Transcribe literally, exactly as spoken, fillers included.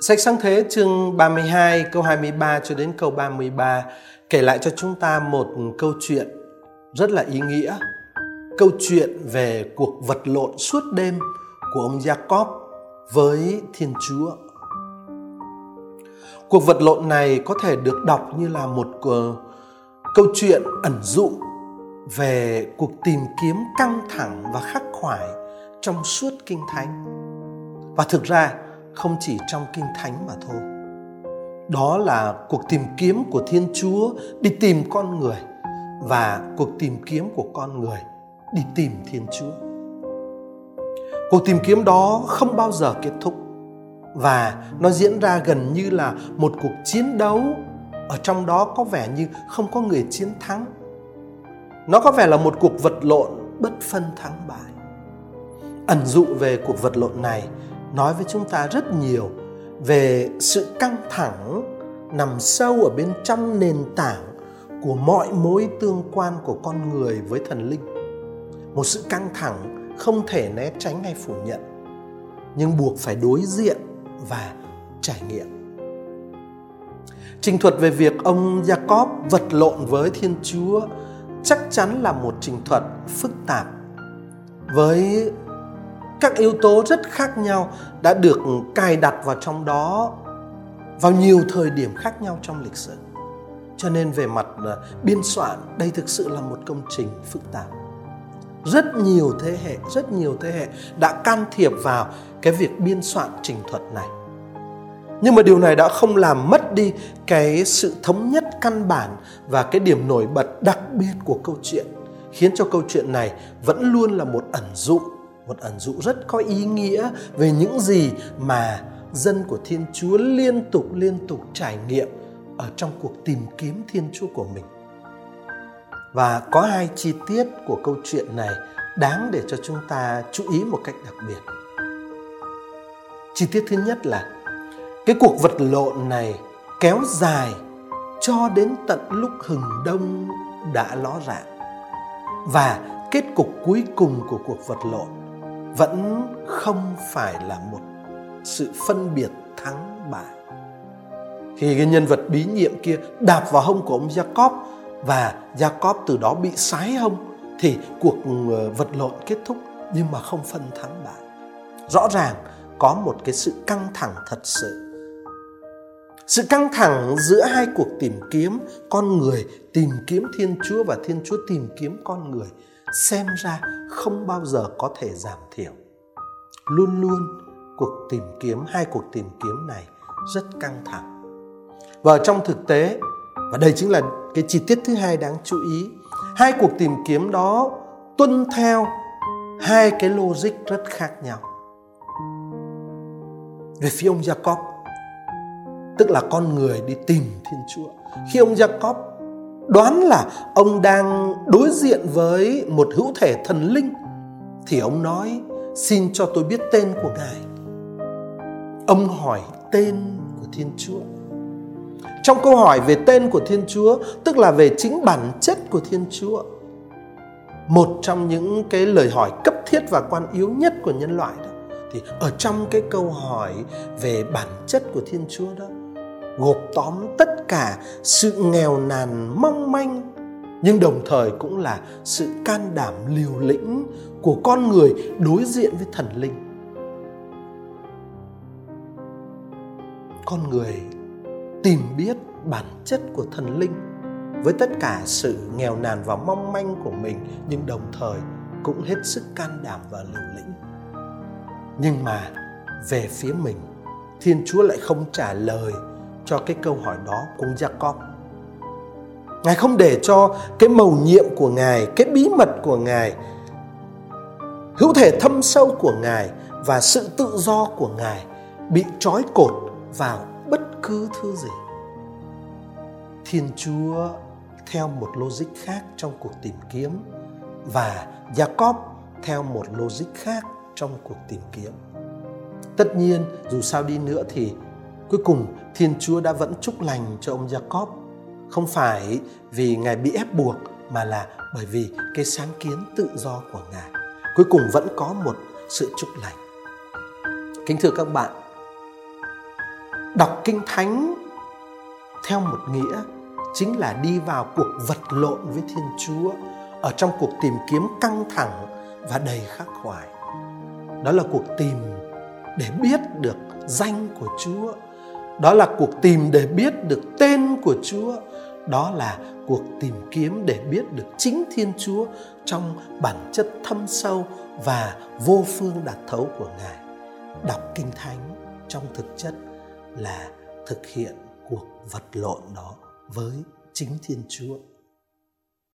Sách Sáng Thế chương ba mươi hai câu hai mươi ba cho đến câu ba mươi ba kể lại cho chúng ta một câu chuyện rất là ý nghĩa. Câu chuyện về cuộc vật lộn suốt đêm của ông Jacob với Thiên Chúa. Cuộc vật lộn này có thể được đọc như là một câu chuyện ẩn dụ về cuộc tìm kiếm căng thẳng và khắc khoải trong suốt Kinh Thánh. Và thực ra không chỉ trong Kinh Thánh mà thôi. Đó là cuộc tìm kiếm của Thiên Chúa đi tìm con người và cuộc tìm kiếm của con người đi tìm Thiên Chúa. Cuộc tìm kiếm đó không bao giờ kết thúc và nó diễn ra gần như là một cuộc chiến đấu, ở trong đó có vẻ như không có người chiến thắng. Nó có vẻ là một cuộc vật lộn bất phân thắng bại. Ẩn dụ về cuộc vật lộn này nói với chúng ta rất nhiều về sự căng thẳng nằm sâu ở bên trong nền tảng của mọi mối tương quan của con người với thần linh. Một sự căng thẳng không thể né tránh hay phủ nhận, nhưng buộc phải đối diện và trải nghiệm. Trình thuật về việc ông Jacob vật lộn với Thiên Chúa chắc chắn là một trình thuật phức tạp với các yếu tố rất khác nhau đã được cài đặt vào trong đó vào nhiều thời điểm khác nhau trong lịch sử. Cho nên về mặt biên soạn, đây thực sự là một công trình phức tạp. Rất nhiều thế hệ, rất nhiều thế hệ đã can thiệp vào cái việc biên soạn trình thuật này. Nhưng mà điều này đã không làm mất đi cái sự thống nhất căn bản và cái điểm nổi bật đặc biệt của câu chuyện, khiến cho câu chuyện này vẫn luôn là một ẩn dụ. Một ẩn dụ rất có ý nghĩa về những gì mà dân của Thiên Chúa liên tục liên tục trải nghiệm ở trong cuộc tìm kiếm Thiên Chúa của mình. Và có hai chi tiết của câu chuyện này đáng để cho chúng ta chú ý một cách đặc biệt. Chi tiết thứ nhất là cái cuộc vật lộn này kéo dài cho đến tận lúc hừng đông đã ló rạng. Và kết cục cuối cùng của cuộc vật lộn vẫn không phải là một sự phân biệt thắng bại. Khi cái nhân vật bí nhiệm kia đạp vào hông của ông Jacob và Jacob từ đó bị sái hông thì cuộc vật lộn kết thúc nhưng mà không phân thắng bại. Rõ ràng có một cái sự căng thẳng thật sự. Sự căng thẳng giữa hai cuộc tìm kiếm, con người tìm kiếm Thiên Chúa và Thiên Chúa tìm kiếm con người, xem ra không bao giờ có thể giảm thiểu. Luôn luôn cuộc tìm kiếm, hai cuộc tìm kiếm này rất căng thẳng. Và trong thực tế, và đây chính là cái chi tiết thứ hai đáng chú ý, hai cuộc tìm kiếm đó tuân theo hai cái logic rất khác nhau. Về phía ông Jacob, tức là con người đi tìm Thiên Chúa, khi ông Jacob đoán là ông đang đối diện với một hữu thể thần linh thì ông nói: xin cho tôi biết tên của Ngài. Ông hỏi tên của Thiên Chúa. Trong câu hỏi về tên của Thiên Chúa, tức là về chính bản chất của Thiên Chúa, một trong những cái lời hỏi cấp thiết và quan yếu nhất của nhân loại đó, thì ở trong cái câu hỏi về bản chất của Thiên Chúa đó gộp tóm tất cả sự nghèo nàn mong manh, nhưng đồng thời cũng là sự can đảm liều lĩnh của con người đối diện với thần linh. Con người tìm biết bản chất của thần linh với tất cả sự nghèo nàn và mong manh của mình, nhưng đồng thời cũng hết sức can đảm và liều lĩnh. Nhưng mà về phía mình, Thiên Chúa lại không trả lời cho cái câu hỏi đó của Jacob. Ngài không để cho cái mầu nhiệm của Ngài, cái bí mật của Ngài, hữu thể thâm sâu của Ngài và sự tự do của Ngài bị trói cột vào bất cứ thứ gì. Thiên Chúa theo một logic khác trong cuộc tìm kiếm và Jacob theo một logic khác trong cuộc tìm kiếm. Tất nhiên, dù sao đi nữa thì cuối cùng Thiên Chúa đã vẫn chúc lành cho ông Jacob, không phải vì Ngài bị ép buộc mà là bởi vì cái sáng kiến tự do của Ngài. Cuối cùng vẫn có một sự chúc lành. Kính thưa các bạn, Đọc Kinh Thánh theo một nghĩa chính là đi vào cuộc vật lộn với Thiên Chúa, ở trong cuộc tìm kiếm căng thẳng và đầy khắc khoải. Đó là cuộc tìm để biết được danh của Chúa. Đó là cuộc tìm để biết được tên của Chúa. Đó là cuộc tìm kiếm để biết được chính Thiên Chúa trong bản chất thâm sâu và vô phương đạt thấu của Ngài. Đọc Kinh Thánh trong thực chất là thực hiện cuộc vật lộn đó với chính Thiên Chúa.